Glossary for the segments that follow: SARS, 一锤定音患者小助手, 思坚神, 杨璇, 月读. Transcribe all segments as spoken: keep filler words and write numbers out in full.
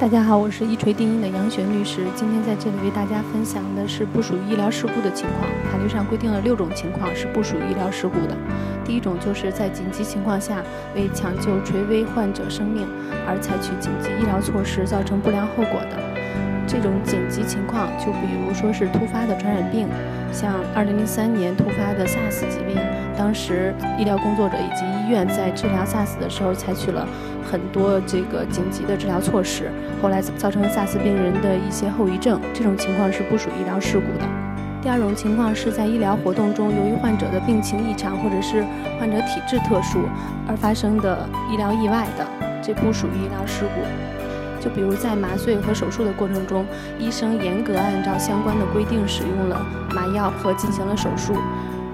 大家好，我是一锤定音的杨璇律师。今天在这里为大家分享的是不属于医疗事故的情况。法律上规定了六种情况是不属于医疗事故的。第一种就是在紧急情况下为抢救垂危患者生命而采取紧急医疗措施造成不良后果的。这种紧急情况就比如说是突发的传染病，像二零零三年突发的 SARS 疾病，当时医疗工作者以及医院在治疗 SARS 的时候采取了很多这个紧急的治疗措施，后来造成 SARS 病人的一些后遗症，这种情况是不属于医疗事故的。第二种情况是在医疗活动中，由于患者的病情异常或者是患者体质特殊而发生的医疗意外的，这不属于医疗事故。就比如在麻醉和手术的过程中，医生严格按照相关的规定使用了麻药和进行了手术，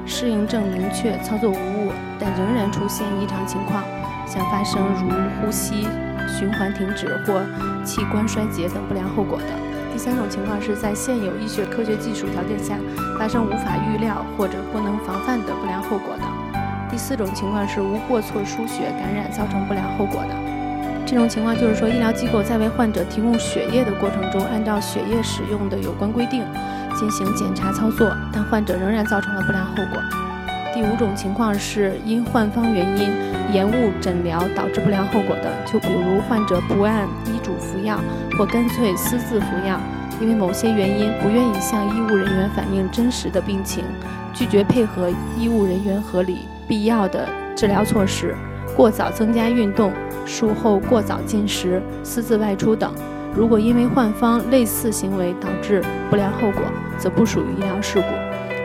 适应症明确，操作无误，但仍然出现异常情况，像发生如呼吸、循环停止或器官衰竭等不良后果的。第三种情况是在现有医学科学技术条件下发生无法预料或者不能防范的不良后果的。第四种情况是无过错输血感染造成不良后果的。这种情况就是说，医疗机构在为患者提供血液的过程中，按照血液使用的有关规定进行检查操作，但患者仍然造成了不良后果。第五种情况是因患方原因延误诊疗导致不良后果的，就比如患者不按医嘱服药或干脆私自服药，因为某些原因不愿意向医务人员反映真实的病情，拒绝配合医务人员合理必要的治疗措施，过早增加运动，术后过早进食，私自外出等。如果因为患方类似行为导致不良后果，则不属于医疗事故。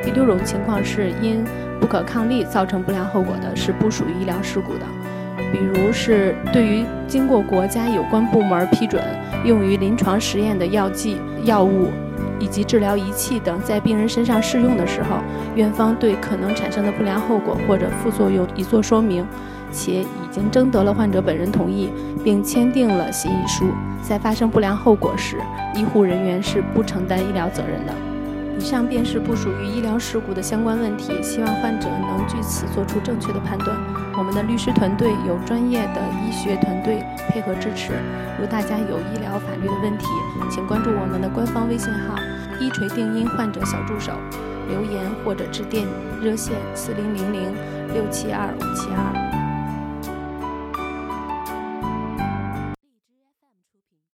第六种情况是因不可抗力造成不良后果的，是不属于医疗事故的。比如是对于经过国家有关部门批准用于临床实验的药剂、药物以及治疗仪器等，在病人身上试用的时候，院方对可能产生的不良后果或者副作用已做说明，且已经征得了患者本人同意，并签订了协议书，在发生不良后果时，医护人员是不承担医疗责任的。以上便是不属于医疗事故的相关问题，希望患者能据此做出正确的判断。我们的律师团队有专业的医学团队配合支持，如大家有医疗法律的问题，请关注我们的官方微信号“一锤定音患者小助手”，留言或者致电热线四零零零六七二五七二。